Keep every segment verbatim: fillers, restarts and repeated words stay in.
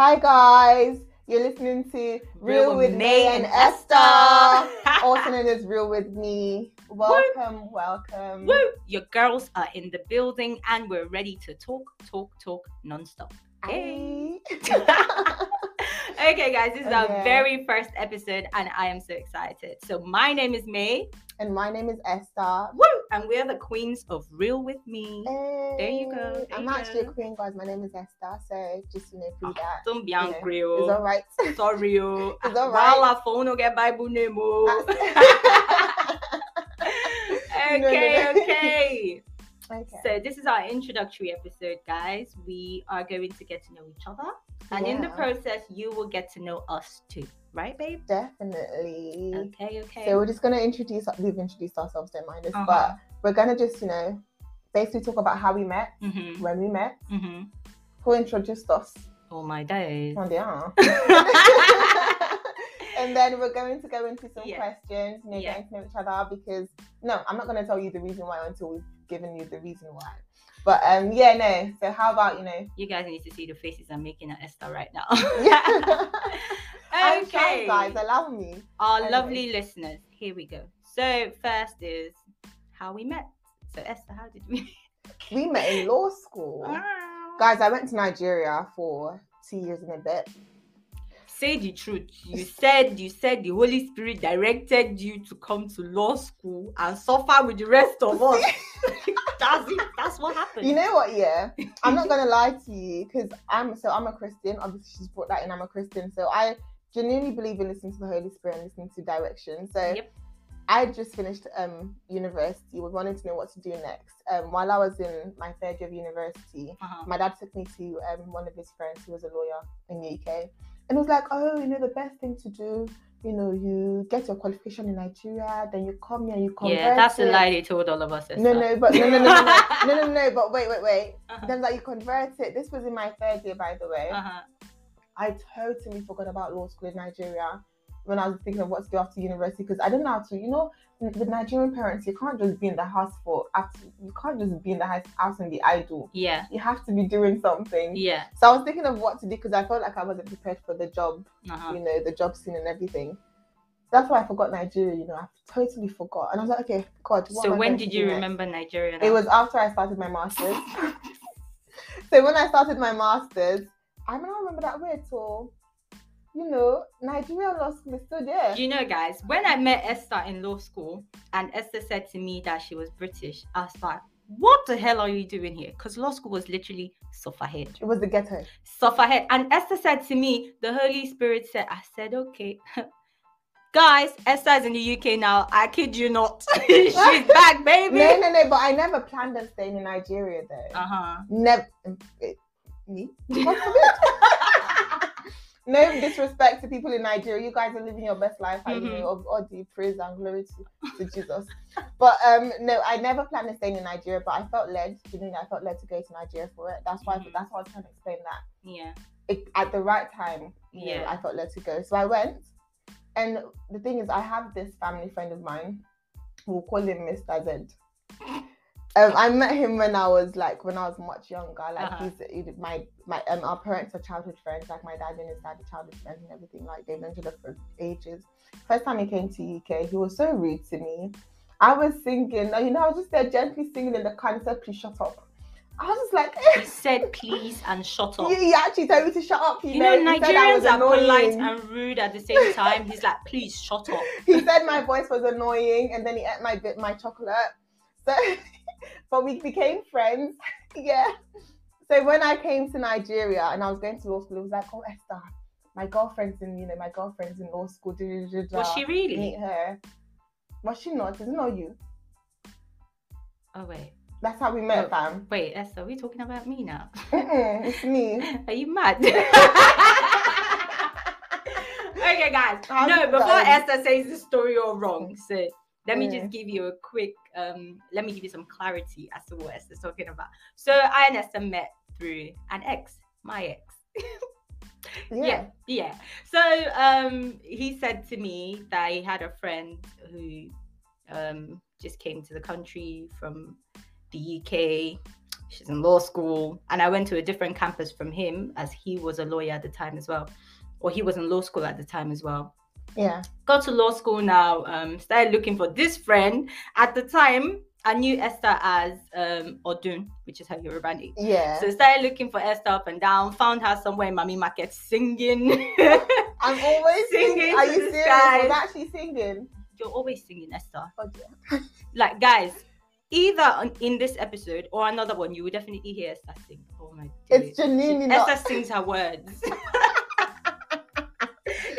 Hi guys, you're listening to Real, Real with May and Esther, also known as Real with Me. Welcome, Woo. welcome. Woo. Your girls are in the building and we're ready to talk, talk, talk non-stop. Hey. Okay guys, this is okay. our very first episode and I am so excited. So my name is May. And my name is Esther. Woo! And we're the queens of Real With Me. Hey. There you go. There I'm you actually go. a queen, guys. My name is Esther. So just, you know, do oh, that. Don't be angry. You know, it's all right. It's all real. It's all right. While our phone will get Bible Nemo. Okay, no, no, no. okay. Okay. So this is our introductory episode, guys. We are going to get to know each other. And yeah. in the process, you will get to know us too. Right, babe? Definitely. Okay, okay. So we're just going to introduce, we've introduced ourselves, don't mind us, uh-huh. but we're going to just, you know, basically talk about how we met, mm-hmm. when we met, mm-hmm. who introduced us. Oh, my days. Oh, they are. And then we're going to go into some yeah. questions, you know, yeah. getting to know each other, because, no, I'm not going to tell you the reason why until we've given you the reason why. But um, yeah, no. So how about, you know? You guys need to see the faces I'm making at Esther right now. Okay, shy, guys, allow me. Our anyway. lovely listeners, here we go. So first is how we met. So Esther, how did we? We met in law school, ah. guys. I went to Nigeria for two years and a bit. Say the truth. You said you said the Holy Spirit directed you to come to law school and suffer with the rest of us. That's it. That's what happened. You know what? Yeah, I'm not gonna lie to you because I'm so I'm a Christian. Obviously, she's brought that in. I'm a Christian, so I genuinely believe in listening to the Holy Spirit and listening to direction. So yep. I just finished um university. Was wanting to know what to do next. Um, while I was in my third year of university, uh-huh. my dad took me to um one of his friends who was a lawyer in the U K. And it was like, oh, you know, the best thing to do, you know, you get your qualification in Nigeria, then you come here, you convert. Yeah, that's the lie they told all of us. No, no, but no, no, no, no, no, no, no, no, but wait, wait, wait. Uh-huh. Then like you convert it. This was in my third year, by the way. Uh-huh. I totally forgot about law school in Nigeria when I was thinking of what to do after university because I didn't know how to, you know, with Nigerian parents, you can't just be in the house for after you can't just be in the house and be idle. Yeah, you have to be doing something. Yeah. So I was thinking of what to do because I felt like I wasn't prepared for the job, uh-huh. you know, the job scene and everything. So that's why I forgot Nigeria. You know, I totally forgot, and I was like, okay, God. What so when did you remember next? Nigeria? Now? It was after I started my masters. So when I started my masters, I don't remember that way at all. You know, Nigerian law school is still there. You know, guys, when I met Esther in law school and Esther said to me that she was British, I was like, what the hell are you doing here? Because law school was literally Sufferhead. It was the ghetto. Sufferhead. And Esther said to me, the Holy Spirit said, I said, okay. Guys, Esther is in the U K now. I kid you not. She's back, baby. No, no, no. But I never planned on staying in Nigeria, though. Uh-huh. Never. Me? What's No disrespect to people in Nigeria. You guys are living your best life. Mm-hmm. You know, all the praise and glory to, to Jesus. But um, no, I never planned on staying in Nigeria, but I felt led. You know, I felt led to go to Nigeria for it. That's why. Mm-hmm. I, that's why I was trying to explain that. Yeah. It, at the right time. You yeah. know, I felt led to go, so I went. And the thing is, I have this family friend of mine. We'll call him Mister Z. Um, I met him when I was like when I was much younger. Like uh-huh. he's he, my my um, our parents are childhood friends. Like my dad and his dad are childhood friends and everything. Like they've known each other for ages. First time he came to U K, he was so rude to me. I was singing, you know, I was just there gently singing in the car. He said, "Please shut up." I was just like, eh. He said, "Please and shut up." He, he actually told me to shut up. You, you know, know Nigerians are annoying. Polite and rude at the same time. He's like, "Please shut up." He said my voice was annoying, and then he ate my bit my chocolate. So. But we became friends, yeah. So when I came to Nigeria and I was going to law school, it was like, oh, Esther, my girlfriend's in, you know, my girlfriend's in law school. Da, da, da, was she really? Meet her. Was she not? Isn't it you? Oh, wait. That's how we met, oh, fam. Wait, Esther, are we talking about me now? Mm-mm, it's me. Are you mad? Okay, guys. I'm no, before done. Esther says the story all wrong, so... Let me just give you a quick, um, let me give you some clarity as to what Esther's talking about. So I and Esther met through an ex, my ex. yeah. yeah. Yeah. So um, he said to me that he had a friend who um, just came to the country from the U K she's in law school. And I went to a different campus from him, as he was a lawyer at the time as well. Or he was in law school at the time as well. Yeah. Got to law school now, um, started looking for this friend. At the time, I knew Esther as um, Odun, which is her Yoruba name. Yeah. So started looking for Esther up and down, found her somewhere in Mami Market singing. I'm always singing. singing Are you serious? Guys. I'm actually singing. You're always singing, Esther. Oh, yeah. Like, guys, either on, in this episode or another one, you will definitely hear Esther sing. Oh, my God. It's genuinely not. Esther sings her words.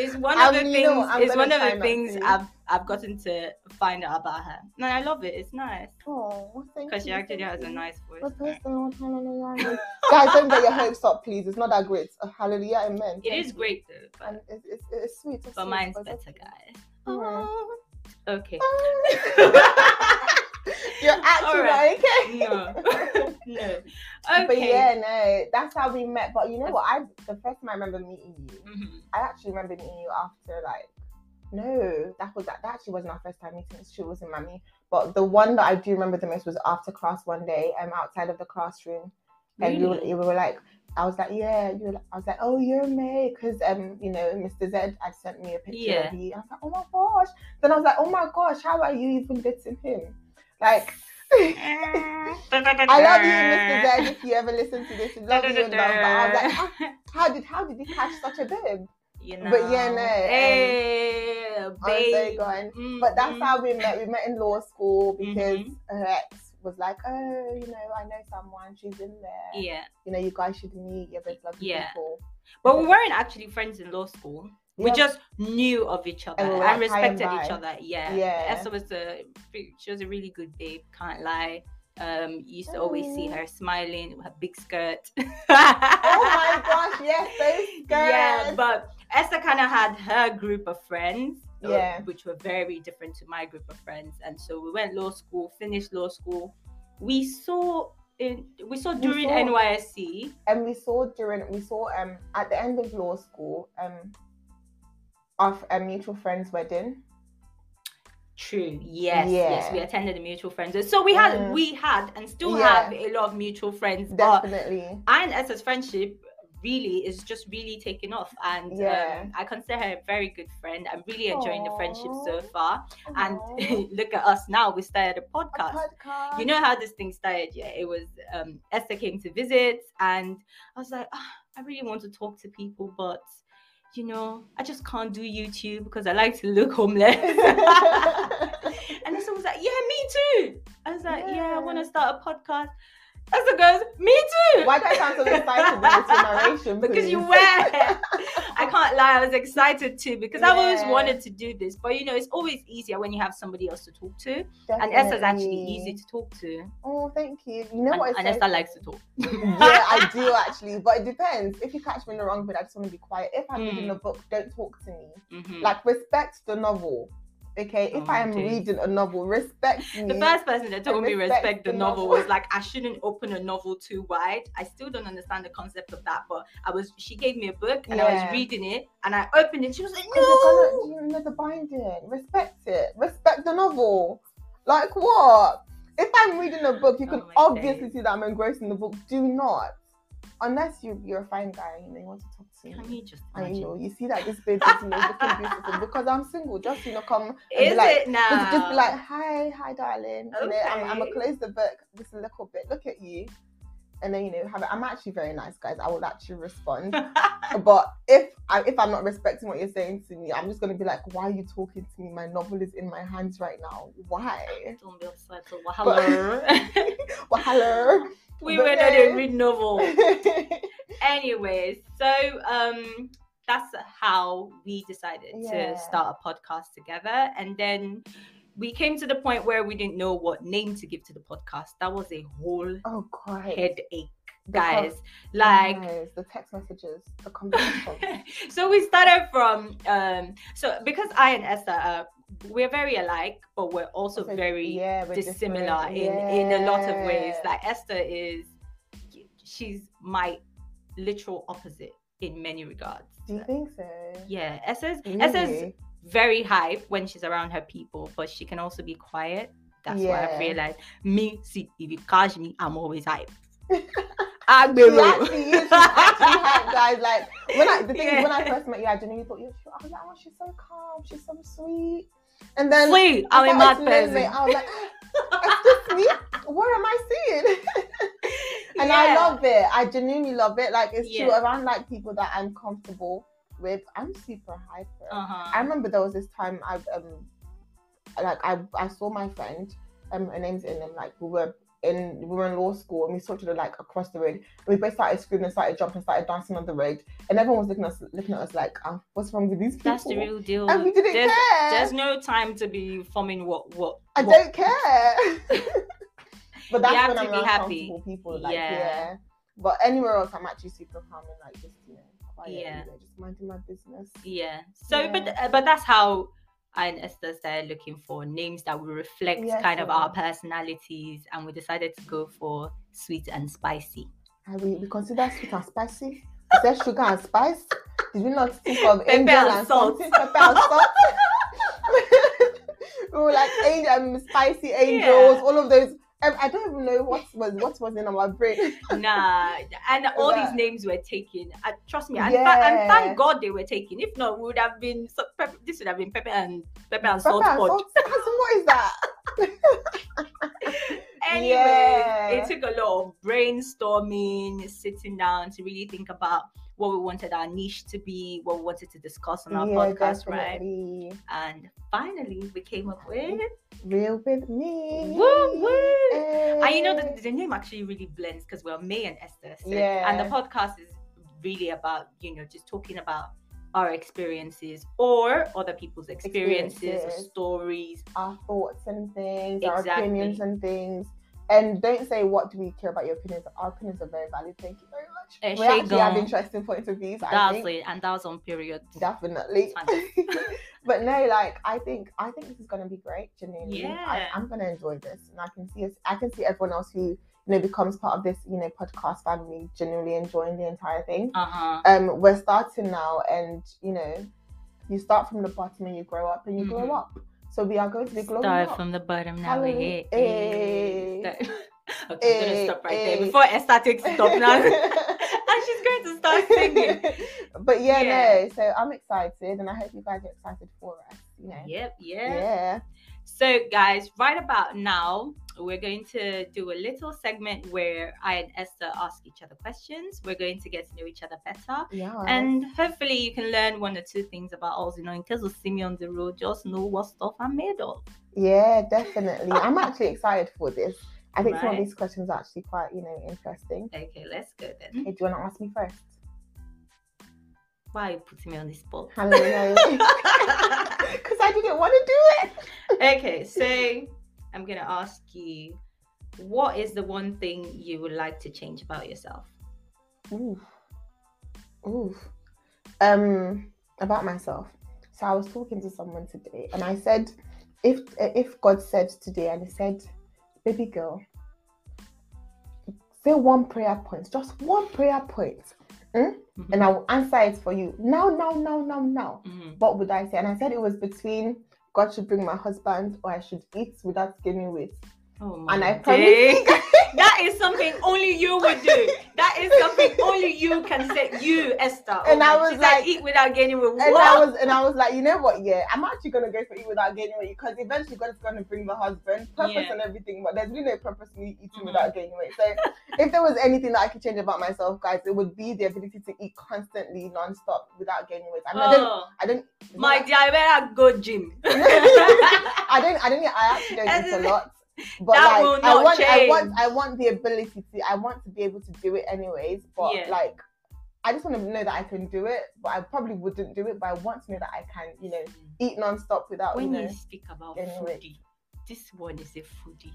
It's one of the um, things. Know, it's one of the things too. I've I've gotten to find out about her, and I love it. It's nice. Oh, thank you. Because she actually has a nice voice. Guys, don't get your hopes up, please. It's not that great. Oh, hallelujah, amen. It thank is you. Great though. But and it's, it's, it's sweet. It's but sweet, mine's better, guys. Oh. Okay. Oh. You're actually right. Not okay. No. No. Okay. But yeah, no, that's how we met. But you know what? I the first time I remember meeting you, mm-hmm. I actually remember meeting you after like, no, that was that, that actually wasn't our first time meeting. She was in Mami. But the one that I do remember the most was after class one day, um, outside of the classroom, and really? we, were, we were like, I was like, yeah, you. Were like, I was like, oh, you're May, because um, you know, Mister Z had sent me a picture yeah. of you. I was like, oh my gosh. Then I was like, oh my gosh, how are you even dating him? Like. I love you, Mister Ben, if you ever listen to this. Love you and love, but I was like, how, how did how did he catch such a babe? You know. But yeah, no. Hey, um, babe. Mm-hmm. But that's how we met. We met in law school because mm-hmm. her ex was like, oh, you know, I know someone. She's in there. Yeah. You know, you guys should meet. You're both lovely yeah. people. But yeah. we weren't actually friends in law school. We yeah. just knew of each other and, we and respected and each other. Yeah. yeah. Esther was a, she was a really good babe, can't lie. Um, you used to always see her smiling with her big skirt. Oh my gosh, yes, those skirts. Yeah, but Esther kind of had her group of friends, yeah. which were very different to my group of friends. And so we went law school, finished law school. We saw... In, we saw during we saw, N Y S C, and we saw during we saw um at the end of law school um our a mutual friend's wedding. True. Yes. Yeah. Yes. We attended the mutual friends, so we had mm. we had and still yeah. have a lot of mutual friends. Definitely. I and Esther's friendship really is just really taking off, and yeah. um, I consider her a very good friend. I'm really enjoying Aww. the friendship so far. Aww. And look at us now. We started a podcast. a podcast. You know how this thing started? Yeah, it was um, Esther came to visit, and I was like, oh, I really want to talk to people, but you know, I just can't do YouTube because I like to look homeless. And Esther was like, yeah, me too. I was like, yeah, yeah I want to start a podcast. Esther goes, me too. Why do I sound so excited with this narration? Because you were. I can't lie, I was excited too because yeah. I've always wanted to do this. But you know, it's always easier when you have somebody else to talk to. Definitely. And Esther's actually easy to talk to. Oh, thank you. You know and, what? And Esther likes to talk. Yeah, I do actually. But it depends. If you catch me in the wrong bit, I just want to be quiet. If I'm mm. reading a book, don't talk to me. Mm-hmm. Like, respect the novel. Okay, if oh, I am dude. reading a novel, respect me. The first person that told me respect, respect the, the novel, novel was like, I shouldn't open a novel too wide. I still don't understand the concept of that, but I was. She gave me a book and yeah. I was reading it and I opened it. She was like, no, you know the binding. Respect it. Respect the novel. Like what? If I'm reading a book, you can oh, obviously days. see that I'm engrossed in the book. Do not. Unless you, you're a fine guy and you know, you want to talk to me. Can you just imagine? I know, you see that this baby is looking beautiful because I'm single. Just, you know, come and is be like, it now? Just, just be like, hi, hi, darling. Okay. You know, I'm, I'm going to close the book just a little bit. Look at you. And then, you know, have it. I'm actually very nice, guys. I will actually respond. But if, I, if I'm not respecting what you're saying to me, I'm just going to be like, why are you talking to me? My novel is in my hands right now. Why? Don't be upset. Well, hello. Well, hello. We were not a read novel. Anyways, so um, that's how we decided yeah. to start a podcast together. And then we came to the point where we didn't know what name to give to the podcast. That was a whole oh, headache, guys. The like guys, the text messages, the conversations. So we started from um, so because I and Esther are. We're very alike, but we're also so, very yeah, we're dissimilar in, yeah. in a lot of ways. Like Esther is, she's my literal opposite in many regards. Do you think so? Yeah, Esther's, really? Esther's very hype when she's around her people, but she can also be quiet. That's yeah. why I've realized. Me, see, if you catch me, I'm always hype. Agbero. Actually, actually had, guys, like when I the thing yeah. is, when I first met you, I genuinely thought you were like, oh, she's so calm, she's so sweet. And then sweet, I'm in my face. I was like, excuse me, where am I seeing? And yeah. I love it. I genuinely love it. Like it's yeah. true. Around like people that I'm comfortable with, I'm super hyper. Uh-huh. I remember there was this time I um like I I saw my friend, um her name's in and like we were in we were in law school and we sort of like across the road. We both started screaming, started jumping, started dancing on the road, and everyone was looking at us, looking at us like, oh, what's wrong with these people? That's the real deal. And we didn't there's, care. There's no time to be forming what what. I what. don't care. But that's you have when to I'm be happy. People, like, yeah. yeah. But anywhere else, I'm actually super calm and like just you know quiet, yeah. and, like, just minding my business. Yeah. So, yeah. but uh, but that's how. And Esther started looking for names that would reflect yes, kind of our personalities, and we decided to go for sweet and spicy. And we, we consider sweet and spicy. Is that sugar and spice? Did we not think of pepper angel and, and salt? Pepper and salt. We were like angel, um, spicy angels, yeah. all of those. Um, I don't even know what was what was in our brain. Nah, and all yeah. these names were taken. Uh, trust me, and, yeah. th- and thank God they were taken. If not, we would have been so pep- this would have been pepper and pepper and pepper salt and pod. Salt. What is that? Anyway, yeah. it took a lot of brainstorming, sitting down to really think about what we wanted our niche to be, what we wanted to discuss on our yeah, podcast, definitely. Right? And finally, we came up with Real With Me. Woo, woo. Hey. And you know, the, the name actually really blends because we're May and Esther. So, yeah. And the podcast is really about, you know, just talking about our experiences or other people's experiences, experiences. Or stories. Our thoughts and things, exactly. Our opinions and things. And don't say, what do we care about your opinions? Our opinions are very valid. Thank you very much. Uh, we actually gone. have interesting points of views. Definitely, and that was on period. Definitely. But no, like I think I think this is gonna be great, Janine. Yeah, I, I'm gonna enjoy this, and I can see us, I can see everyone else who you know becomes part of this you know podcast family genuinely enjoying the entire thing. Uh huh. Um, we're starting now, and you know, you start from the bottom and you grow up and you mm-hmm. grow up. So we are going to be glowing Start up. from the bottom now. Hey, hey, hey, hey. Okay, hey, I'm gonna stop right hey. there before Esther takes it off now. And she's going to start singing. But yeah, yeah, no. So I'm excited, and I hope you guys are excited for us. You know. Yep. Yeah. Yeah. So guys, right about now, we're going to do a little segment where I and Esther ask each other questions. We're going to get to know each other better. Yes. And hopefully you can learn one or two things about us. You know, in case you see me on the road, just know what stuff I'm made of. Yeah, definitely. I'm actually excited for this. I think right. some of these questions are actually quite, you know, interesting. Okay, let's go then. Hey, do you want to ask me first? Why are you putting me on the spot? Hello, no. Because I didn't want to do it. Okay, so I'm going to ask you, what is the one thing you would like to change about yourself? Ooh. Ooh. Um, about myself. So I was talking to someone today and I said, if if God said today, and he said, baby girl, say one prayer point, just one prayer point, mm? mm-hmm. and I will answer it for you. Now, now, now, now, now. Mm-hmm. What would I say? And I said it was between God should bring my husband or I should eat without gaining weight. Oh my and I promise that is something only you would do. That is something only you can say. You, Esther. And I was like, eat without gaining weight. And I was and I was like, you know what? Yeah, I'm actually gonna go for eat without gaining weight because eventually God's gonna bring the husband, purpose yeah. and everything. But there's really no purpose in me eating mm-hmm. without gaining weight. So if there was anything that I could change about myself, guys, it would be the ability to eat constantly, non-stop, without gaining weight. I mean, oh, I don't. I don't my dear, I better go gym. I don't. I don't. I actually don't eat a lot. But that like will not I want change. I want I want the ability to I want to be able to do it anyways, but yeah. like I just want to know that I can do it, but I probably wouldn't do it, but I want to know that I can, you know, eat non-stop without when you, know, you speak about foodie, it. This one is a foodie.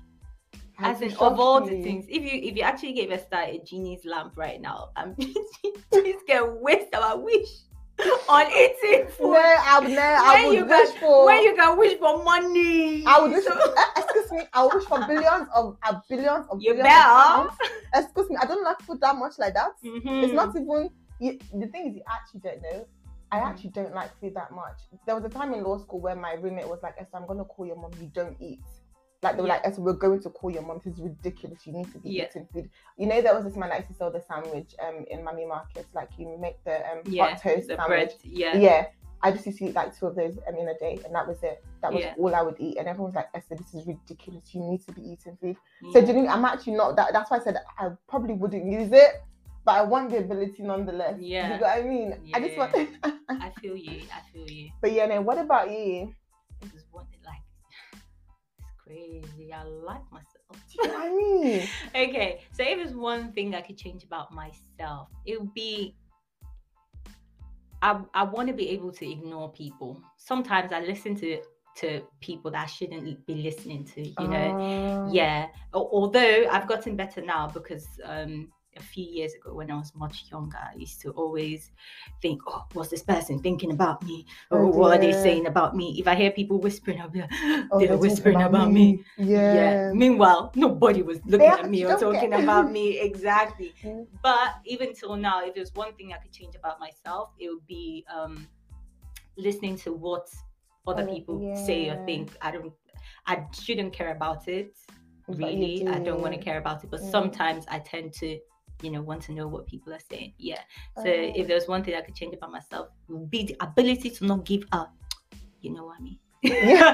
I As in of all you. the things, if you if you actually gave Esther a genie's lamp right now, I'm just gonna waste our wish. On eating food. No, I would, no, I would wish can, for. Where you can wish for money. I would wish. For, excuse me. I would wish for billions of uh, billions of. You billions better. Of excuse me. I don't like food that much like that. Mm-hmm. It's not even. You, the thing is, you actually don't know. I actually don't like food that much. There was a time in law school where my roommate was like, "Esther, I'm gonna call your mom. You don't eat." Like, they were yeah. like, as we're going to call your mom. This is ridiculous. You need to be yeah. eating food. You know, there was this man that used to sell the sandwich um in Mummy Market. Like, you make the um, yeah, hot toast the sandwich. Bread, yeah. Yeah. I just used to eat like two of those um, in a day, and that was it. That was yeah. all I would eat. And everyone's like, Esther, this is ridiculous. You need to be eating food. Yeah. So, do you know, I'm actually not that. That's why I said I probably wouldn't use it, but I want the ability nonetheless. Yeah. You know what I mean? Yeah. I just want. I feel you. I feel you. But yeah, no, what about you? This is what it like. Crazy. I like myself. Do you know what I mean? Okay, so if there's one thing I could change about myself, it would be I I want to be able to ignore people. Sometimes I listen to to people that I shouldn't be listening to, you know. Uh... Yeah. Although I've gotten better now, because um a few years ago, when I was much younger, I used to always think, oh, what's this person thinking about me? Oh, oh what are they saying about me? If I hear people whispering, I'll be like, oh, they're, they're whispering about, about me. me. Yeah. yeah. Meanwhile, nobody was looking at me or talking get... about me. Exactly. Yeah. But even till now, if there's one thing I could change about myself, it would be um, listening to what other oh, people yeah. say or think. I don't, I shouldn't care about it. Really, do. I don't want to care about it. But yeah. sometimes I tend to, you know, want to know what people are saying. Yeah. So okay. if there was one thing I could change about myself, it would be the ability to not give up. You know what I mean? yeah.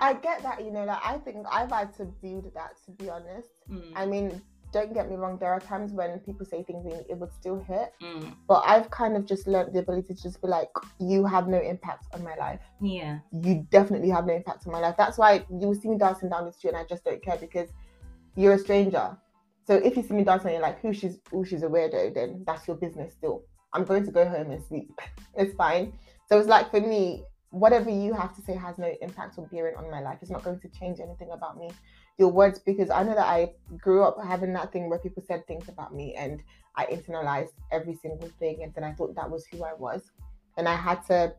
I get that, you know, like I think I've had to build that, to be honest. Mm. I mean, don't get me wrong, there are times when people say things and it would still hit. Mm. But I've kind of just learned the ability to just be like, you have no impact on my life. Yeah. You definitely have no impact on my life. That's why you will see me dancing down the street and I just don't care, because you're a stranger. So if you see me dancing and you're like, who she's, who she's a weirdo, then that's your business still. I'm going to go home and sleep. It's fine. So it's like, for me, whatever you have to say has no impact or bearing on my life. It's not going to change anything about me. Your words, because I know that I grew up having that thing where people said things about me and I internalized every single thing. And then I thought that was who I was. And I had to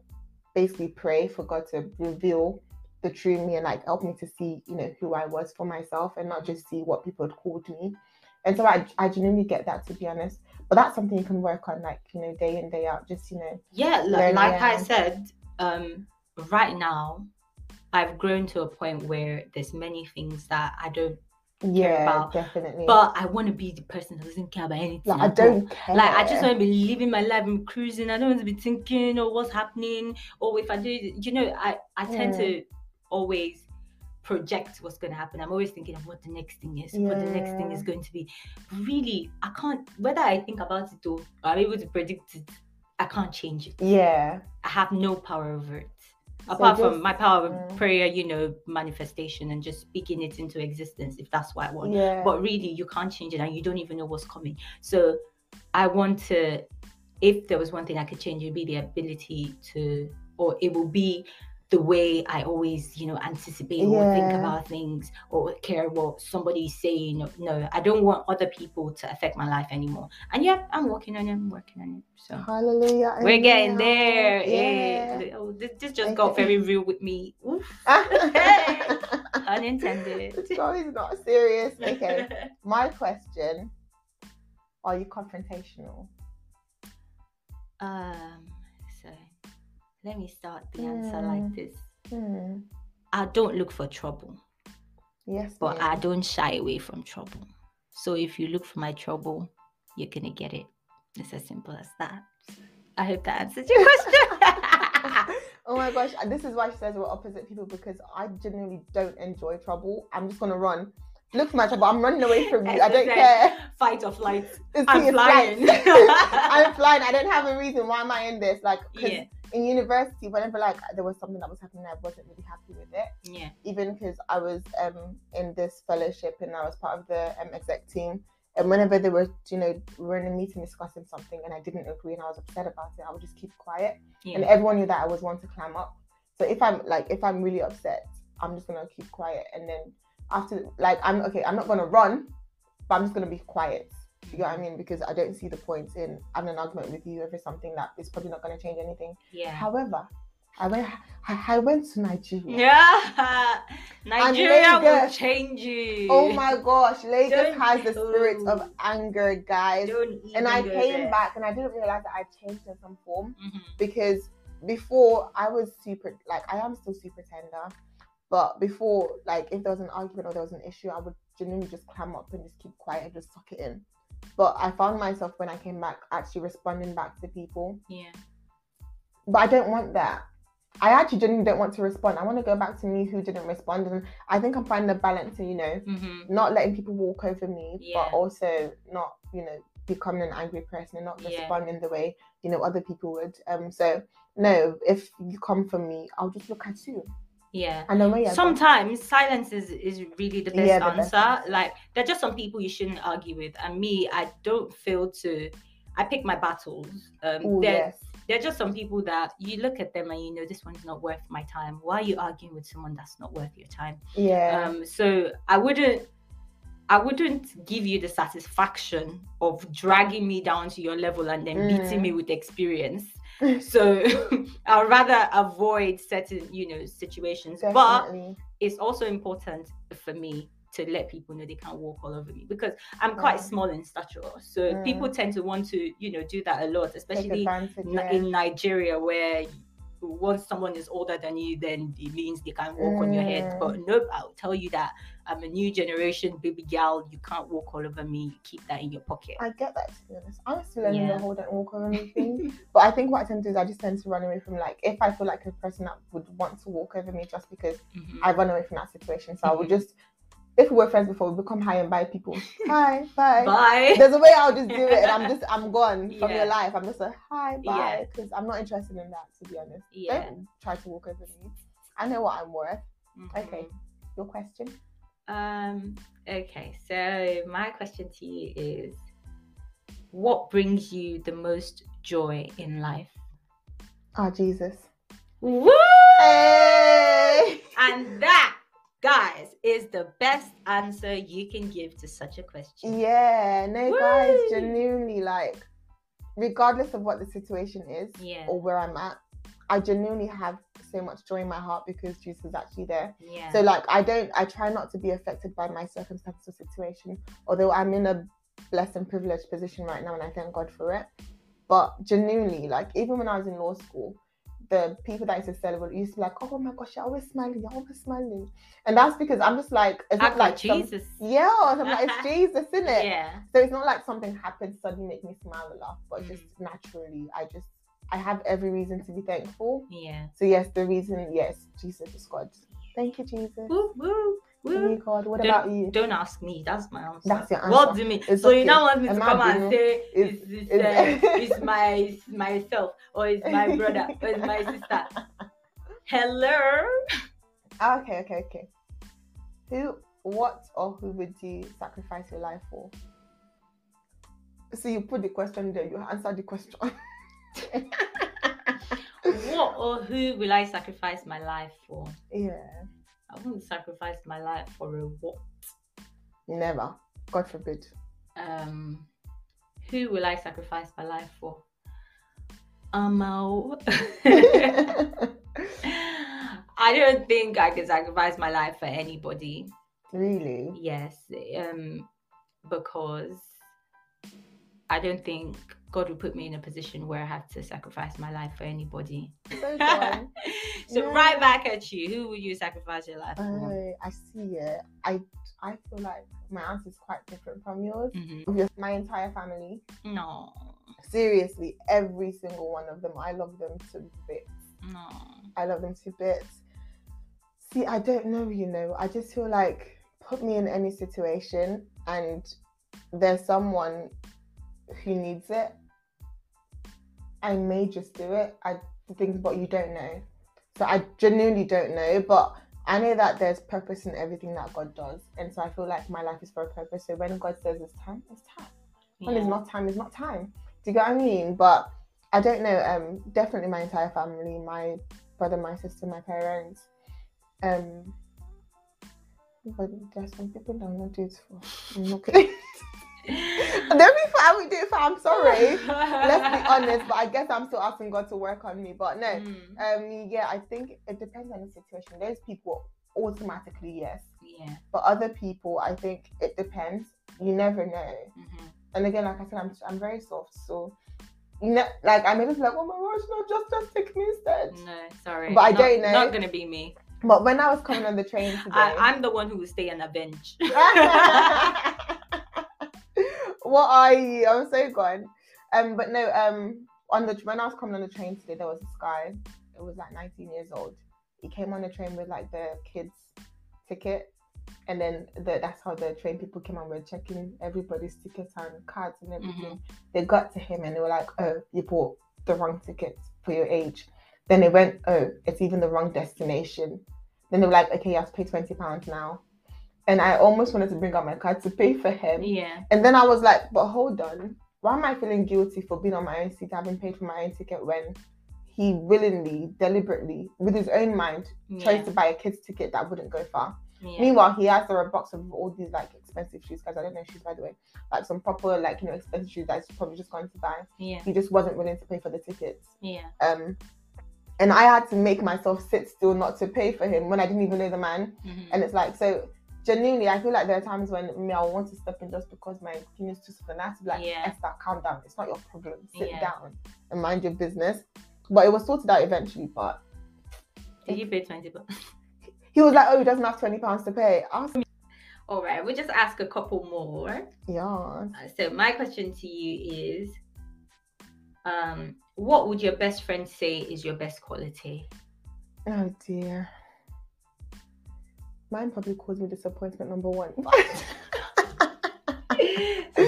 basically pray for God to reveal the true me and like help me to see, you know, who I was for myself and not just see what people had called me. And so I, I genuinely get that, to be honest. But that's something you can work on, like, you know, day in, day out, just, you know. Yeah, like, like I said, um, right now, I've grown to a point where there's many things that I don't yeah, care about. Yeah, definitely. But I want to be the person that doesn't care about anything. Like, I don't care. Like, I just want to be living my life and cruising. I don't want to be thinking, or what's happening, or if I do, you know, I, I tend mm. to always project what's going to happen. I'm always thinking of what the next thing is, yeah. what the next thing is going to be. Really, I can't, whether I think about it or I'm able to predict it, I can't change it. Yeah. I have no power over it. So Apart just, from my power of yeah. prayer, you know, manifestation and just speaking it into existence, if that's what I want. Yeah. But really, you can't change it and you don't even know what's coming. So I want to, if there was one thing I could change, it would be the ability to, or it will be the way I always, you know, anticipate or yeah. think about things or care what somebody's saying. No, I don't want other people to affect my life anymore. And yeah, I'm working on it. I'm working on it. So hallelujah, we're hallelujah. getting there. Yeah. yeah. Oh, this, this just okay. got very real with me. Hey, unintended. It's always not serious. Okay, my question: are you confrontational? Um. So. Let me start the answer mm. like this. Mm. I don't look for trouble. Yes. But ma'am. I don't shy away from trouble. So if you look for my trouble, you're going to get it. It's as simple as that. I hope that answers your question. Oh my gosh. This is why she says we're opposite people, because I generally don't enjoy trouble. I'm just going to run. Look for my trouble. I'm running away from you. As I don't said, care. Fight or flight. It's I'm flying. Flight. I'm flying. I don't have a reason. Why am I in this? Like, yeah. In university, whenever like there was something that was happening, I wasn't really happy with it. Yeah. Even because I was um in this fellowship and I was part of the um, exec team, and whenever there was, you know, we were in a meeting discussing something and I didn't agree and I was upset about it, I would just keep quiet. Yeah. And everyone knew that I was one to clam up. So if I'm like, if I'm really upset, I'm just gonna keep quiet. And then after, like, I'm okay, I'm not gonna run, but I'm just gonna be quiet. You know what I mean? Because I don't see the point in having an argument with you over something that is probably not going to change anything. Yeah. However, I went I, I went to Nigeria. Yeah. Nigeria Lagos, will change you. Oh my gosh. Lagos don't, has the spirit of anger, guys. Don't and I came there. back and I didn't realize that I changed in some form, mm-hmm. because before I was super, like, I am still super tender. But before, like, if there was an argument or there was an issue, I would genuinely just clam up and just keep quiet and just suck it in. But I found myself when I came back actually responding back to people. Yeah. But I don't want that. I actually genuinely don't want to respond. I want to go back to me who didn't respond. And I think I'm finding a balance in, you know, mm-hmm. not letting people walk over me, yeah. but also not, you know, becoming an angry person and not responding yeah. the way, you know, other people would. Um. So, no, if you come for me, I'll just look at you. Yeah. And the way I Sometimes go. silence is, is really the best yeah, the answer. Best. Like, there are just some people you shouldn't argue with. And me, I don't feel to... I pick my battles. Um, Ooh, yes. There are just some people that you look at them and you know, this one's not worth my time. Why are you arguing with someone that's not worth your time? Yeah. Um, so I wouldn't, I wouldn't give you the satisfaction of dragging me down to your level and then mm. beating me with experience. So I'd rather avoid certain, you know, situations. Definitely. But it's also important for me to let people know they can't walk all over me, because I'm quite mm. small in stature. So mm. people tend to want to, you know, do that a lot, especially yeah. in Nigeria, where once someone is older than you, then it means they can't walk mm. on your head. But nope, I'll tell you that I'm a new generation baby gal. You can't walk all over me. You keep that in your pocket. I get that, to be honest. I'm still learning yeah. the whole don't walk over me thing. But I think what I tend to do is I just tend to run away from, like, if I feel like a person that would want to walk over me just because mm-hmm. I run away from that situation. So mm-hmm. I would just... If we were friends before, we become high and bye people. Hi, bye. Bye. There's a way I'll just do it, and I'm just, I'm gone from yeah. your life. I'm just like, hi, bye. Because yeah. I'm not interested in that, to be honest. Yeah. Don't try to walk over me. I know what I'm worth. Mm-hmm. Okay. Your question? Um. Okay. So my question to you is, what brings you the most joy in life? Ah, oh, Jesus. Woo! Hey! And that, guys, is the best answer you can give to such a question. Yeah, no, Woo! Guys, genuinely, like, regardless of what the situation is yeah. or where I'm at, I genuinely have so much joy in my heart because Jesus is actually there. Yeah. So, like, I don't, I try not to be affected by my circumstance or situation, although I'm in a blessed and privileged position right now and I thank God for it. But genuinely, like, even when I was in law school, the people that used to celebrate used to be like, oh my gosh, you're always smiling, you're always smiling. And that's because I'm just like, it's not like Jesus. Some, yeah, I'm like, it's Jesus, isn't it? Yeah. So it's not like something happened suddenly make me smile or laugh, but mm. just naturally, I just, I have every reason to be thankful. Yeah. So yes, the reason, yes, Jesus is God. Thank you, Jesus. Woo, woo. Woo. God, what don't, about you? Don't ask me. That's my answer. That's your answer. What do you mean? It's so okay. You now want me to Am come I and say it's, it's, it's, uh, it's my it's myself or it's my brother or it's my sister. Hello. Okay, okay, okay. Who, what, or who would you sacrifice your life for? So you put the question there. You answer the question. What or who will I sacrifice my life for? Yeah. I wouldn't sacrifice my life for a what? Never. God forbid. Um, who will I sacrifice my life for? Amal. I don't think I can sacrifice my life for anybody. Really? Yes. Um, because I don't think God will put me in a position where I have to sacrifice my life for anybody. So, so yeah. Right back at you. Who would you sacrifice your life for? Uh, I see it. I I feel like my answer is quite different from yours. Mm-hmm. My entire family. No. Seriously, every single one of them. I love them to bits. No. I love them to bits. See, I don't know, you know. I just feel like put me in any situation and there's someone who needs it. I may just do it. I think, but you don't know. So I genuinely don't know, but I know that there's purpose in everything that God does. And so I feel like my life is for a purpose. So when God says it's time, it's time. Yeah. When it's not time, it's not time. Do you get what I mean? But I don't know. Um, definitely my entire family, my brother, my sister, my parents. Um, but there's some people that I'm not doing it for. I'm not kidding. Don't be fair, I would do it for. I'm sorry. Let's be honest, but I guess I'm still asking God to work on me. But no, mm. um, yeah, I think it depends on the situation. Those people automatically, yes, yeah. But other people, I think it depends. You never know. Mm-hmm. And again, like I said, I'm I'm very soft, so you know, like I may just be like, oh my gosh, no, just just take me instead. No, sorry, but I not, don't know. Not gonna be me. But when I was coming on the train today, I, I'm the one who will stay on a bench. What are you? I'm so gone. Um, but no, um, on the when I was coming on the train today, there was this guy. It was like nineteen years old. He came on the train with like the kids' ticket, and then the, that's how the train people came on. We're checking everybody's tickets and cards and everything. Mm-hmm. They got to him and they were like, "Oh, you bought the wrong ticket for your age." Then they went, "Oh, it's even the wrong destination." Then they were like, "Okay, you have to pay twenty pounds now." And I almost wanted to bring out my card to pay for him. Yeah. And then I was like, but hold on. Why am I feeling guilty for being on my own seat, having paid for my own ticket, when he willingly, deliberately, with his own mind, yeah. chose to buy a kid's ticket that wouldn't go far? Yeah. Meanwhile, he has a box of all these like expensive shoes, guys. I don't know shoes, by the way. Like some proper, like, you know, expensive shoes that he's probably just going to buy. Yeah. He just wasn't willing to pay for the tickets. Yeah. Um. And I had to make myself sit still not to pay for him when I didn't even know the man. Mm-hmm. And it's like, so genuinely, I feel like there are times when me, I want to step in just because my opinion is too sudden. I have to be like, yeah. Esther, calm down. It's not your problem. Sit yeah. down and mind your business. But it was sorted out eventually. But did he pay twenty pounds? He was like, oh, he doesn't have twenty pounds to pay. I was... All right, we'll just ask a couple more. Yeah. So my question to you is, um, what would your best friend say is your best quality? Oh dear. Mine probably calls me disappointment number one.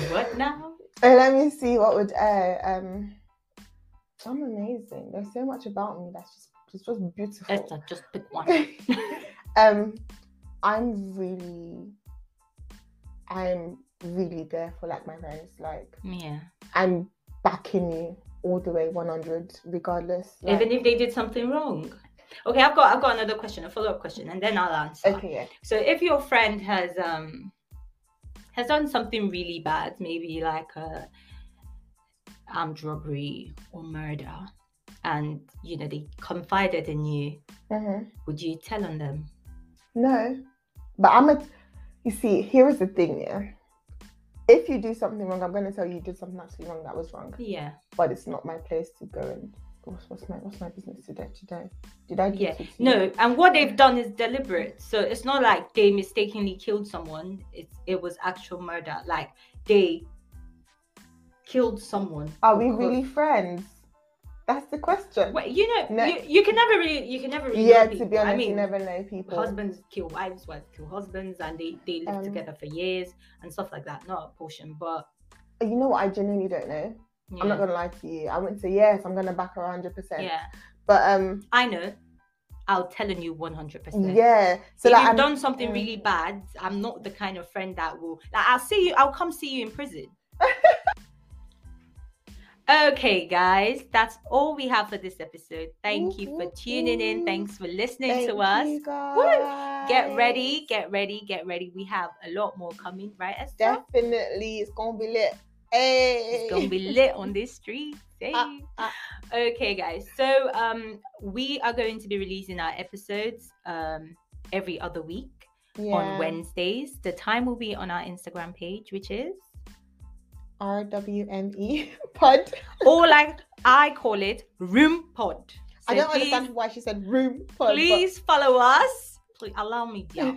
What now? And let me see what would uh um I'm amazing. There's so much about me that's just it's just beautiful. Esther, just pick one. um I'm really I'm really there for like my friends, like yeah. I'm backing you all the way, one hundred, regardless. Like... Even if they did something wrong. Okay, I've got I've got another question, a follow-up question, and then I'll answer. Okay, yeah. So if your friend has um has done something really bad, maybe like a armed robbery or murder, and you know they confided in you, mm-hmm. would you tell on them? No, but I'm a. You see, here is the thing, yeah. If you do something wrong, I'm going to tell you you did something actually wrong that was wrong. Yeah. But it's not my place to go and, what's, what's my what's my business today? Today? Did I do yeah. it? No, and what they've done is deliberate. So it's not like they mistakenly killed someone. It, it was actual murder. Like, they killed someone. Are we really friends? That's the question. Well, you know, no. you, you can never really, you can never really yeah, know people. To be honest, I mean, you never know people. Husbands kill wives, wives kill husbands, and they, they live um, together for years and stuff like that. Not a portion, but... You know what? I genuinely don't know. Yeah. I'm not going to lie to you. I wouldn't say, yes, I'm going to back her one hundred percent. Yeah. But, um... I know. I'll tell you one hundred percent. Yeah. So if like, you've I'm, done something um, really bad, I'm not the kind of friend that will... Like, I'll see you, I'll come see you in prison. Okay, guys, that's all we have for this episode. Thank ooh, you for tuning ooh. in. Thanks for listening Thank to us. You guys. Get ready, get ready, get ready. We have a lot more coming, right, Esther? Definitely. It's going to be lit. Hey. It's going to be lit on this street. Hey. Uh, uh. Okay, guys. So um, we are going to be releasing our episodes um, every other week yeah. on Wednesdays. The time will be on our Instagram page, which is... R W M E pod, or like I call it, room pod. So I don't please, understand why she said room pod. Please but... follow us. Please allow me. Yeah.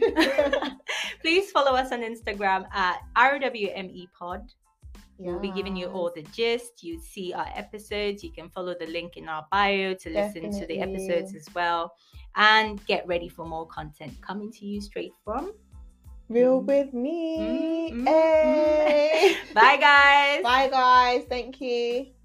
Please follow us on Instagram at R W M E pod. Yeah. We'll be giving you all the gist. You see our episodes. You can follow the link in our bio to listen Definitely. to the episodes as well. And get ready for more content coming to you straight from Real with me. Mm-hmm. Hey. Bye guys. Bye guys. Thank you.